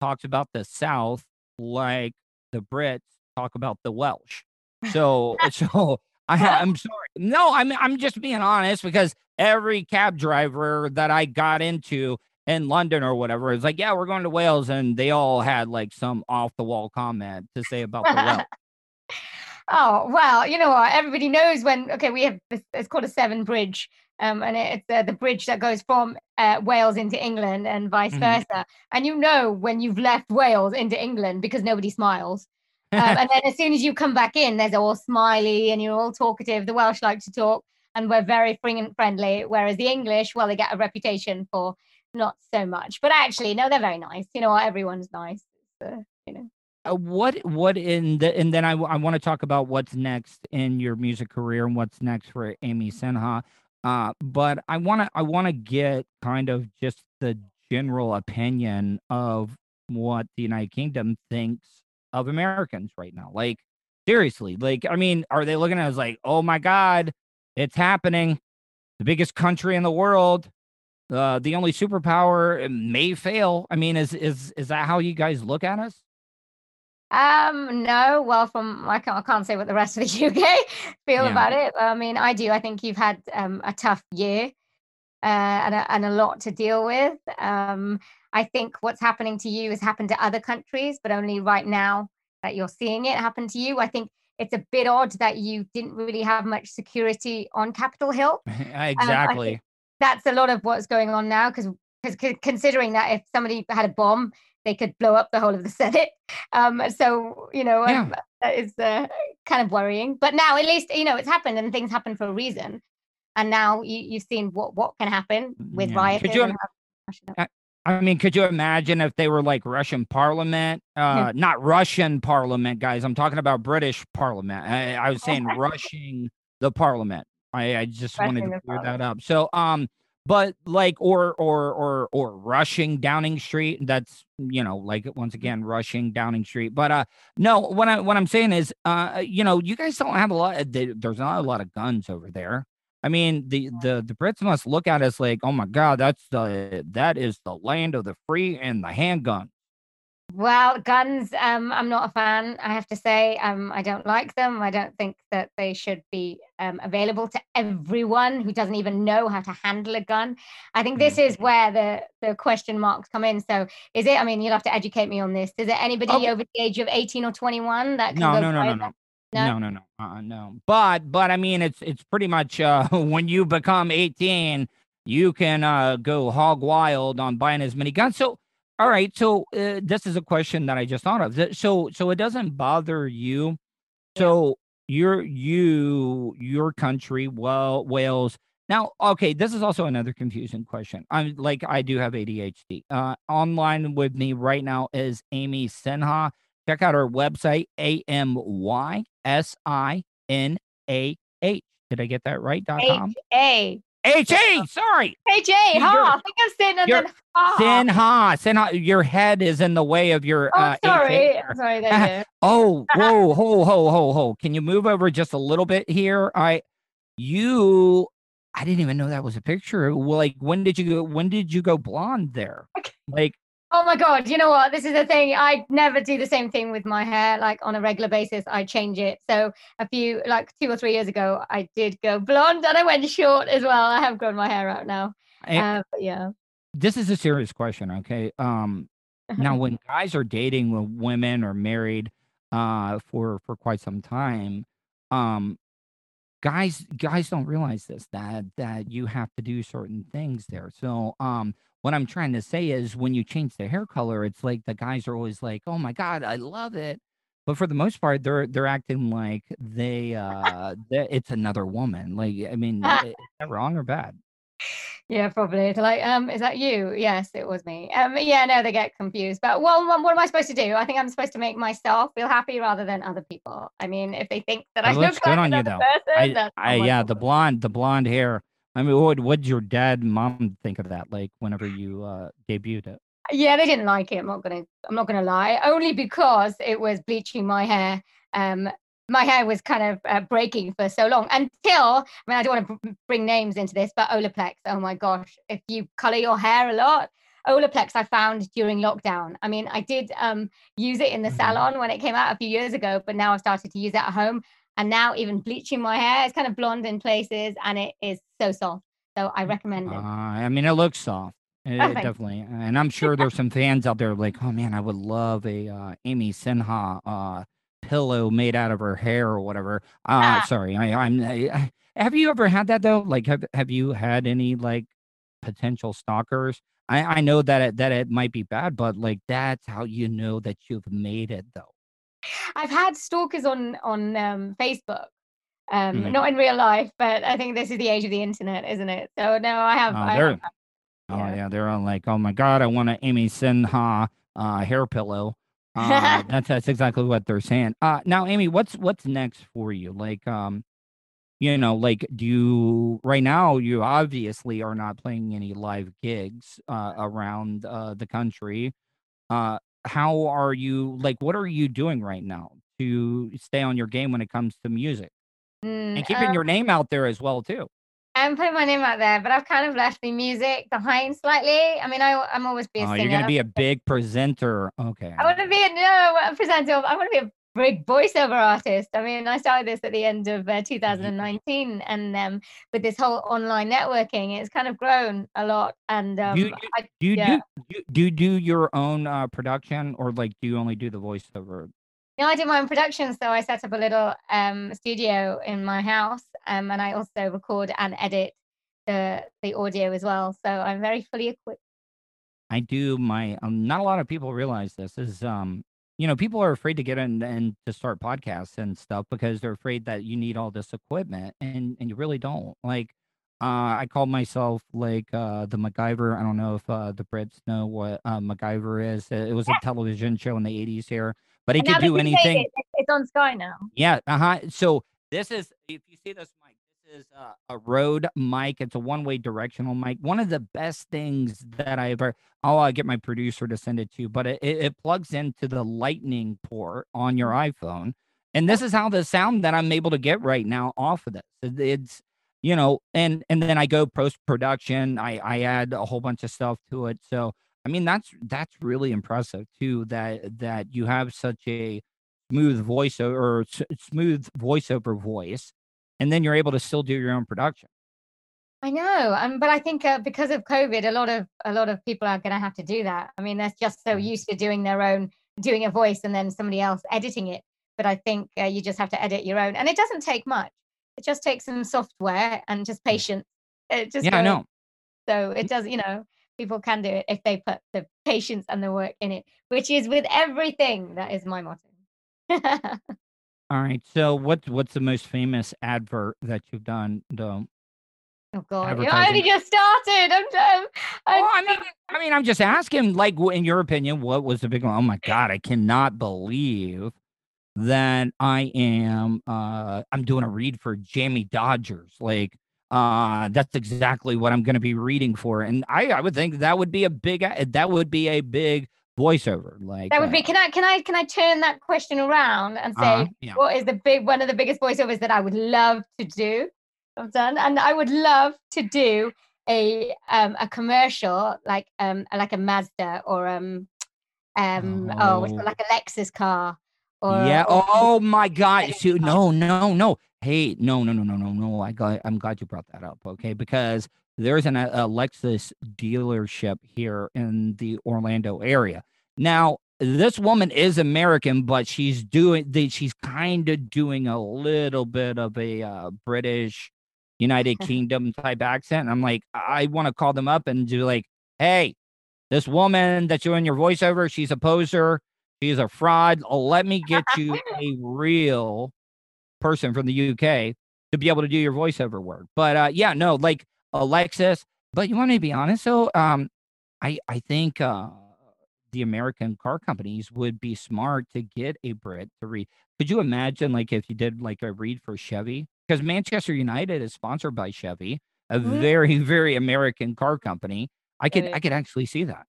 talks about the South like the Brits talk about the Welsh. So, so I ha- I'm sorry. No, I'm I'm just being honest, because every cab driver that I got into in London or whatever, it's like, yeah, we're going to Wales, and they all had like some off the wall comment to say about the Welsh. Oh, well, you know what? Everybody knows when, okay, we have, it's called a Severn Bridge, um, and it's uh, the bridge that goes from uh, Wales into England and vice mm-hmm. versa. And you know when you've left Wales into England because nobody smiles. Um, and then as soon as you come back in, there's all smiley and you're all talkative. The Welsh like to talk and we're very friendly, whereas the English, well, they get a reputation for not so much. But actually, no, they're very nice. You know what? Everyone's nice, uh, you know. Uh, what what in the and then I, I want to talk about what's next in your music career and what's next for Amy Sinha. Uh, but I want to I want to get kind of just the general opinion of what the United Kingdom thinks of Americans right now. Like, seriously, like, I mean, are they looking at us like, oh, my God, it's happening. The biggest country in the world. Uh, the only superpower may fail. I mean, is is is that how you guys look at us? Um, no, well, from, I can't, I can't say what the rest of the U K feel yeah. about it. I mean, I do, I think you've had, um, a tough year, uh, and a, and a lot to deal with. Um, I think what's happening to you has happened to other countries, but only right now that you're seeing it happen to you. I think it's a bit odd that you didn't really have much security on Capitol Hill. Exactly. Um, that's a lot of what's going on now, because, because considering that if somebody had a bomb, they could blow up the whole of the Senate. Um, so, you know, yeah. um, that is uh, kind of worrying. But now at least, you know, it's happened and things happen for a reason. And now you, you've seen what, what can happen with yeah. riots. Could you, and I, I mean, could you imagine if they were like Russian parliament? Uh, hmm. Not Russian parliament, guys. I'm talking about British parliament. I, I was saying rushing the parliament. I, I just rushing wanted to clear that up. So, um, But like, or, or, or, or rushing Downing Street, that's, you know, like, once again, rushing Downing Street. But, uh, no, what I, what I'm saying is, uh, you know, you guys don't have a lot of, there's not a lot of guns over there. I mean, the, the, the Brits must look at us like, oh my God, that's the, that is the land of the free and the handgun. Well, guns, um, I'm not a fan, I have to say. Um, I don't like them. I don't think that they should be um, available to everyone who doesn't even know how to handle a gun. I think this is where the, the question marks come in. So is it, I mean, you'll have to educate me on this. Is there anybody oh. over the age of eighteen or twenty-one that can no, go no, no, no, no, no, no, no, no, uh, no. But, but I mean, it's, it's pretty much uh, when you become eighteen, you can uh, go hog wild on buying as many guns. So, all right, so uh, this is a question that I just thought of. So, so it doesn't bother you. So your you your country, well, Wales. Now, okay, this is also another confusing question. I'm like, I do have A D H D. Uh, online with me right now is Amy Sinha. Check out her website, A M Y S I N A H. Did I get that right? Dot com. A. H A, sorry. H A, ha. I think I'm saying and then ha. Sinha, Sinha, your head is in the way of your. Oh, uh, sorry. I'm sorry. There oh, whoa, ho, ho, ho, ho. Can you move over just a little bit here? I, you, I didn't even know that was a picture. Like, when did you go? When did you go blonde there? Okay. Like. Oh my God! You know what? This is the thing. I never do the same thing with my hair. Like on a regular basis, I change it. So a few, like two or three years ago, I did go blonde, and I went short as well. I have grown my hair out now. Uh, but yeah. This is a serious question, okay? Um, now, when guys are dating with women or married, uh, for for quite some time, um, guys guys don't realize this that that you have to do certain things there. So, um. What I'm trying to say is when you change the hair color, it's like the guys are always like, oh, my God, I love it. But for the most part, they're they're acting like they uh, it's another woman. Like, I mean, is that wrong or bad? Yeah, probably. Like, um, is that you? Yes, it was me. Um, yeah, no, they get confused. But well, what am I supposed to do? I think I'm supposed to make myself feel happy rather than other people. I mean, if they think that it I look like on another you, person, I, that's I, yeah, problem. the blonde, the blonde hair. I mean, what would your dad and mom think of that? Like whenever you uh, debuted it? Yeah, they didn't like it. I'm not gonna. I'm not gonna lie. Only because it was bleaching my hair. Um, my hair was kind of uh, breaking for so long until. I mean, I don't want to bring names into this, but Olaplex. Oh my gosh, if you color your hair a lot, Olaplex I found during lockdown. I mean, I did um use it in the salon when it came out a few years ago, but now I've started to use it at home. and now even bleaching my hair, it's kind of blonde in places, and it is so soft. So I recommend it. Uh, I mean, it looks soft. It, it definitely. And I'm sure there's some fans out there like, oh man, I would love a uh, Amy Sinha uh, pillow made out of her hair or whatever. Uh, ah. Sorry. I, I'm, I, have you ever had that though? Like, have, have you had any like potential stalkers? I, I know that it, that it might be bad, but like, that's how you know that you've made it though. I've had stalkers on, on um, Facebook. Um, mm-hmm. Not in real life, but I think this is the age of the internet, isn't it? So no, I have. Oh, I have oh yeah. yeah, they're on like, oh my God, I want an Amy Sinha uh, hair pillow. Uh, that's that's exactly what they're saying. Uh, now, Amy, what's what's next for you? Like, um, you know, like, do you right now? You obviously are not playing any live gigs uh, around uh, the country. Uh, how are you? Like, what are you doing right now to stay on your game when it comes to music? Mm, and keeping um, your name out there as well, too. I'm putting my name out there, but I've kind of left the music behind slightly. I mean, I, I'm always being a oh, singer. You're going to be a big presenter. Okay. I want to be a, no, a presenter. I want to be a big voiceover artist. I mean, I started this at the end of uh, two thousand nineteen, mm-hmm. and um, with this whole online networking, it's kind of grown a lot. And um, do, you, I, do, you yeah. do, do you do your own uh, production, or like do you only do the voiceover? No, I did my own production, so I set up a little um, studio in my house, um, and I also record and edit the the audio as well. So I'm very fully equipped. I do my. Um, not a lot of people realize this is, um, you know, people are afraid to get in and to start podcasts and stuff because they're afraid that you need all this equipment, and and you really don't. Like, uh, I call myself like uh, the MacGyver. I don't know if uh, the Brits know what uh, MacGyver is. It was a television show in the eighties here. But it could do anything. It, it's on Sky now. Yeah. Uh-huh. So this is, if you see this mic, this is uh, a Rode mic. It's a one-way directional mic. One of the best things that I ever, I'll uh, get my producer to send it to you, but it, it plugs into the lightning port on your iPhone. And this is how the sound that I'm able to get right now off of this. It's, you know, and, and then I go post-production. I, I add a whole bunch of stuff to it. So I mean, that's that's really impressive, too, that that you have such a smooth voice or s- smooth voiceover voice, and then you're able to still do your own production. I know. Um, but I think uh, because of COVID, a lot of a lot of people are going to have to do that. I mean, they're just so used to doing their own, doing a voice and then somebody else editing it. But I think uh, you just have to edit your own. And it doesn't take much. It just takes some software and just patience. It just yeah, goes. I know. So it does, you know. People can do it if they put the patience and the work in it, which is with everything. That is my motto. All right. So what's what's the most famous advert that you've done, though? Oh, God. I only just started. I'm, I'm, I'm, well, I, mean, I mean, I'm just asking, like, in your opinion, what was the big one? Oh, my God. I cannot believe that I am. Uh, I'm doing a read for Jammy Dodgers. Like. Uh, that's exactly what I'm going to be reading for. And I, I would think that would be a big, that would be a big voiceover. Like that would uh, be, can I, can I, can I turn that question around and say, uh, yeah. what is the big, one of the biggest voiceovers that I would love to do? I've done. And I would love to do a, um, a commercial, like, um, like a Mazda or, um, um, oh, oh what's it, like a Lexus car. Or, yeah. Or, oh my God. So, no, no, no. Hey, no, no, no, no, no, no. I got, I'm glad you brought that up. Okay. Because there's an, a Lexus dealership here in the Orlando area. Now, this woman is American, but she's doing the, she's kind of doing a little bit of a uh, British United Kingdom type accent. And I'm like, I want to call them up and do like, hey, this woman that's doing your voiceover, she's a poser. She's a fraud. Let me get you a real person from the U K to be able to do your voiceover work. But uh, yeah, no, like Alexis, but you want me to be honest? So um, I, I think uh, the American car companies would be smart to get a Brit to read. Could you imagine like if you did like a read for Chevy? Because Manchester United is sponsored by Chevy, a mm-hmm. very, very American car company. I could, I could actually see that.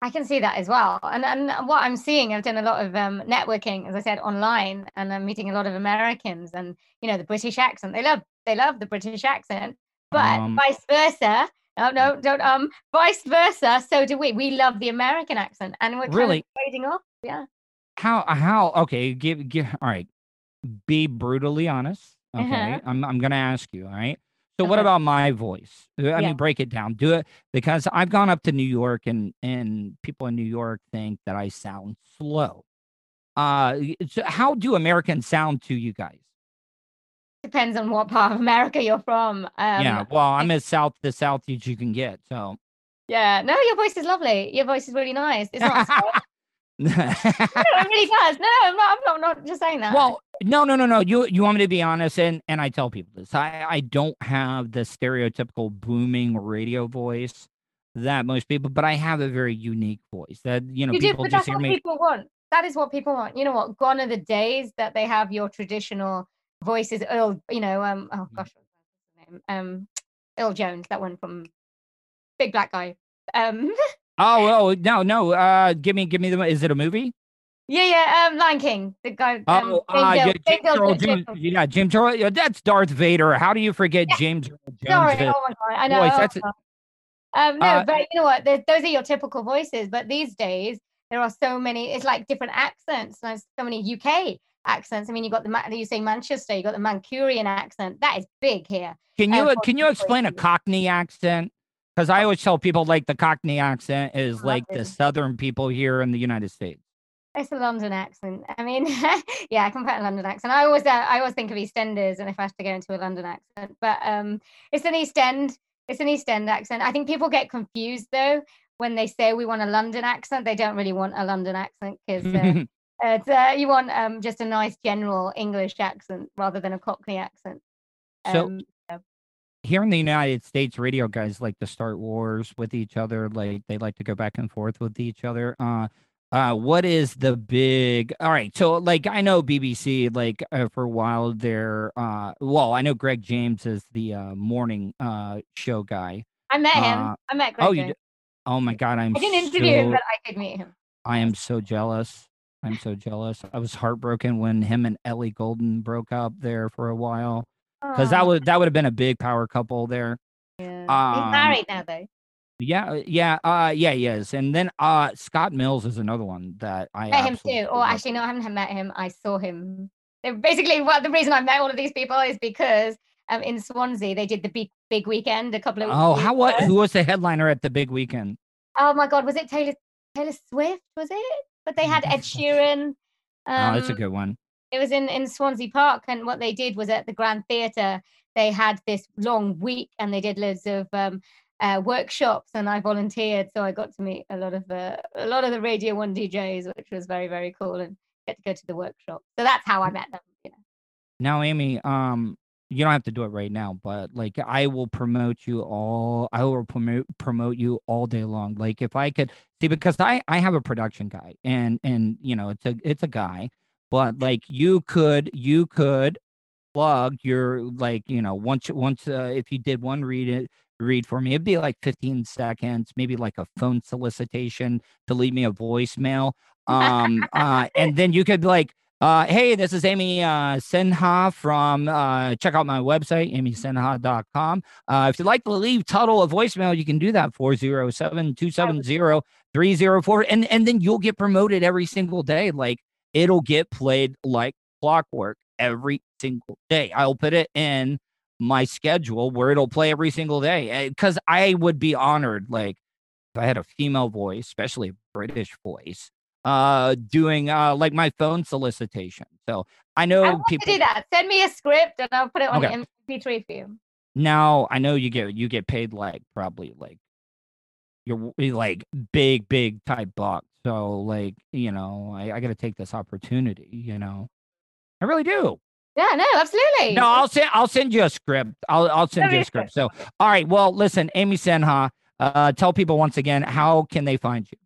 I can see that as well. And and what I'm seeing, I've done a lot of um, networking, as I said, online, and I'm meeting a lot of Americans and, you know, the British accent. They love they love the British accent, but um, vice versa. No, no, don't. Um, vice versa. So do we. We love the American accent and we're really kind of trading off. Yeah. How, how, okay. Give, give, all right. be brutally honest. Okay. Uh-huh. I'm I'm going to ask you. All right. So uh-huh. what about my voice? I yeah. mean, break it down. Do it, because I've gone up to New York and, and people in New York think that I sound slow. Uh, so how do Americans sound to you guys? Depends on what part of America you're from. Um, yeah. Well, I'm as south, the south as you can get. So. Yeah. No, your voice is lovely. Your voice is really nice. It's not slow. No, it really does. No, no, I'm not, I'm not, not just saying that. Well, no, no, no, no. You you want me to be honest, and and I tell people this. I, I don't have the stereotypical booming radio voice that most people, but I have a very unique voice that, you know, you people do, but just that's hear what me. People want. That is what people want. You know what? Gone are the days that they have your traditional voices. Earl, you know, um, oh gosh, what's his name? Um, Earl Jones, that one from Big Black Guy. Um. Oh, oh no, no. Uh, give me, give me the. Is it a movie? Yeah, yeah. Um, Lion King. The guy. Oh, um, uh, James yeah, James Earl, James, yeah, James Earl. That's Darth Vader. How do you forget yeah. James Earl Jones? Sorry, oh my God, I know. Voice. That's oh, um, no, uh, but you know what? Those are your typical voices, but these days there are so many. It's like different accents. There's so many U K accents. I mean, you got the you say Manchester. You got the Mancunian accent. That is big here. Can you um, can you explain a Cockney accent? Because I always tell people, like, the Cockney accent is like the Southern people here in the United States. It's a London accent. I mean, yeah, I can put a London accent. I always, uh, I always think of EastEnders, and if I have to go into a London accent, but um, it's an East End, it's an East End accent. I think people get confused though when they say we want a London accent. They don't really want a London accent because uh, it's, uh, you want um just a nice general English accent rather than a Cockney accent. Um, so. Here in the United States, radio guys like to start wars with each other. Like, they like to go back and forth with each other. Uh, uh, what is the big? All right. So, like, I know B B C, like, uh, for a while there. Uh, well, I know Greg James is the uh, morning uh, show guy. I met him. Uh, I met Greg. Oh, you did? Oh, my God. I'm I didn't interview so, him, but I did meet him. I am so jealous. I'm so jealous. I was heartbroken when him and Ellie Golden broke up there for a while. Because that would that would have been a big power couple there. Yeah, um, he's married now though. Yeah, yeah, uh, yeah, he is. And then uh, Scott Mills is another one that I met him too. Or actually, no, I haven't met him. I saw him. They're basically, well, the reason I met all of these people is because um, in Swansea they did the big big weekend a couple of. Oh, how what? Who was the headliner at the big weekend? Oh my God, was it Taylor Taylor Swift? Was it? But they had Ed Sheeran. Um, oh, that's a good one. It was in, in Swansea Park, and what they did was at the Grand Theatre, they had this long week, and they did loads of um, uh, workshops, and I volunteered, so I got to meet a lot of the a lot of the Radio one D Js, which was very, very cool, and get to go to the workshop. So that's how I met them. You know. Now, Amy, um, you don't have to do it right now, but like I will promote you all. I will promote promote you all day long. Like if I could see, because I I have a production guy, and and you know it's a it's a guy. But like you could, you could plug your, like, you know, once, once, uh, if you did one read it, read for me, it'd be like fifteen seconds, maybe like a phone solicitation to leave me a voicemail. Um, uh, and then you could like, uh, hey, this is Amy uh, Sinha from, uh, check out my website, amy sinha dot com. Uh, if you'd like to leave Tuttle a voicemail, you can do that four zero seven, two seven zero, three zero four. And, and then you'll get promoted every single day. Like, it'll get played like clockwork every single day. I'll put it in my schedule where it'll play every single day, because I would be honored. Like if I had a female voice, especially a British voice, uh, doing uh, like my phone solicitation. So I know I want people to do that. Send me a script and I'll put it on okay. the M P three for you. Now I know you get you get paid like probably like you're like big big type bucks. So, like, you know, I, I got to take this opportunity, you know, I really do. Yeah, no, absolutely. No, I'll send, I'll send you a script. I'll, I'll send you a script. So, all right. Well, listen, Amy Sinha, uh, tell people once again, how can they find you?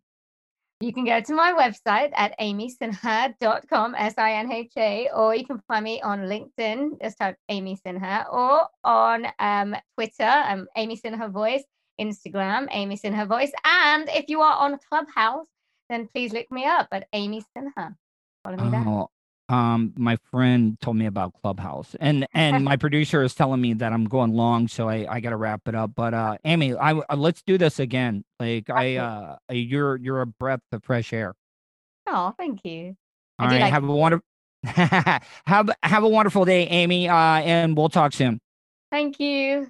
You can go to my website at amy sinha dot com, S I N H A, or you can find me on LinkedIn, just type Amy Sinha, or on um, Twitter, um, Amy Sinha Voice, Instagram, Amy Sinha Voice. And if you are on Clubhouse, then please look me up at Amy Sinha. Follow me there. Oh, um, my friend told me about Clubhouse, and and my producer is telling me that I'm going long, so I, I got to wrap it up. But uh, Amy, I, I let's do this again. Like I, uh, you're you're a breath of fresh air. Oh, thank you. All I right, like have a wonderful have, have a wonderful day, Amy, uh, and we'll talk soon. Thank you.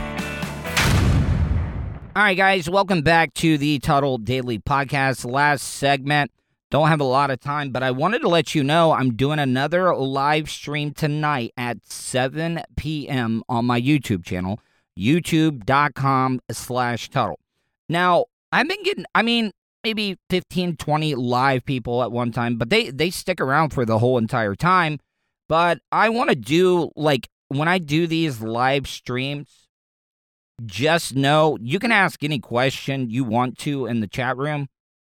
All right, guys, welcome back to the Tuttle Daily Podcast. Last segment, don't have a lot of time, but I wanted to let you know I'm doing another live stream tonight at seven p.m. on my YouTube channel, youtube.com slash Tuttle. Now, I've been getting, I mean, maybe fifteen, twenty live people at one time, but they, they stick around for the whole entire time. But I want to do, like, when I do these live streams, just know you can ask any question you want to in the chat room.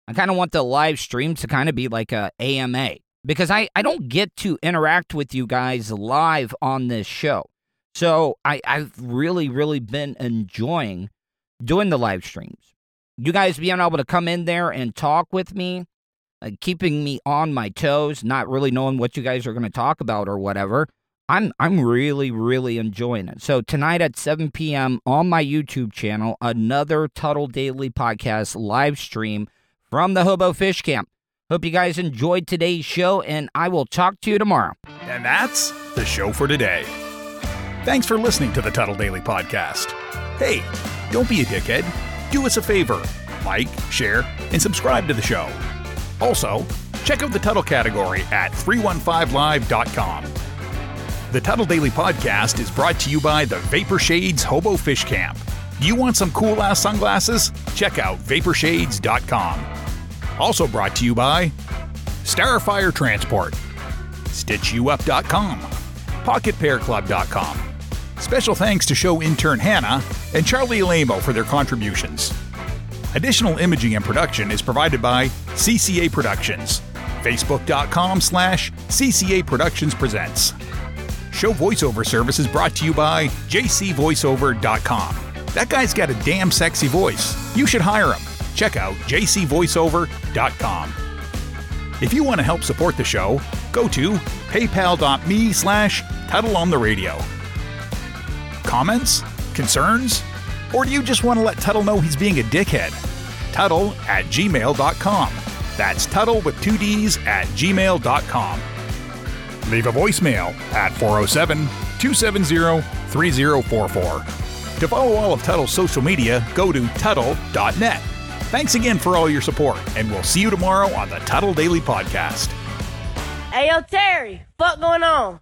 I kind of want the live stream to kind of be like a A M A because I, I don't get to interact with you guys live on this show. So I, I've really, really been enjoying doing the live streams. You guys being able to come in there and talk with me, uh, keeping me on my toes, not really knowing what you guys are going to talk about or whatever. I'm I'm really, really enjoying it. So tonight at seven p.m. on my YouTube channel, another Tuttle Daily Podcast live stream from the Hobo Fish Camp. Hope you guys enjoyed today's show, and I will talk to you tomorrow. And that's the show for today. Thanks for listening to the Tuttle Daily Podcast. Hey, don't be a dickhead. Do us a favor. Like, share, and subscribe to the show. Also, check out the Tuttle category at three one five live dot com. The Tuttle Daily Podcast is brought to you by the Vapor Shades Hobo Fish Camp. You want some cool-ass sunglasses? Check out Vapor Shades dot com. Also brought to you by Starfire Transport, Stitch You Up dot com, Pocket Pair Club dot com. Special thanks to show intern Hannah and Charlie Alamo for their contributions. Additional imaging and production is provided by C C A Productions, Facebook.com slash CCA Productions Presents. Show voiceover service is brought to you by j c voiceover dot com. That guy's got a damn sexy voice. You should hire him. Check out j c voiceover dot com. If you want to help support the show, go to paypal.me slash Tuttle on the radio. Comments? Concerns? Or do you just want to let Tuttle know he's being a dickhead? Tuttle at gmail dot com. That's Tuttle with two D's at gmail dot com. Leave a voicemail at four oh seven, two seven zero, three zero four four. To follow all of Tuttle's social media, go to Tuttle dot net. Thanks again for all your support, and we'll see you tomorrow on the Tuttle Daily Podcast. Hey, yo, Terry, what's going on?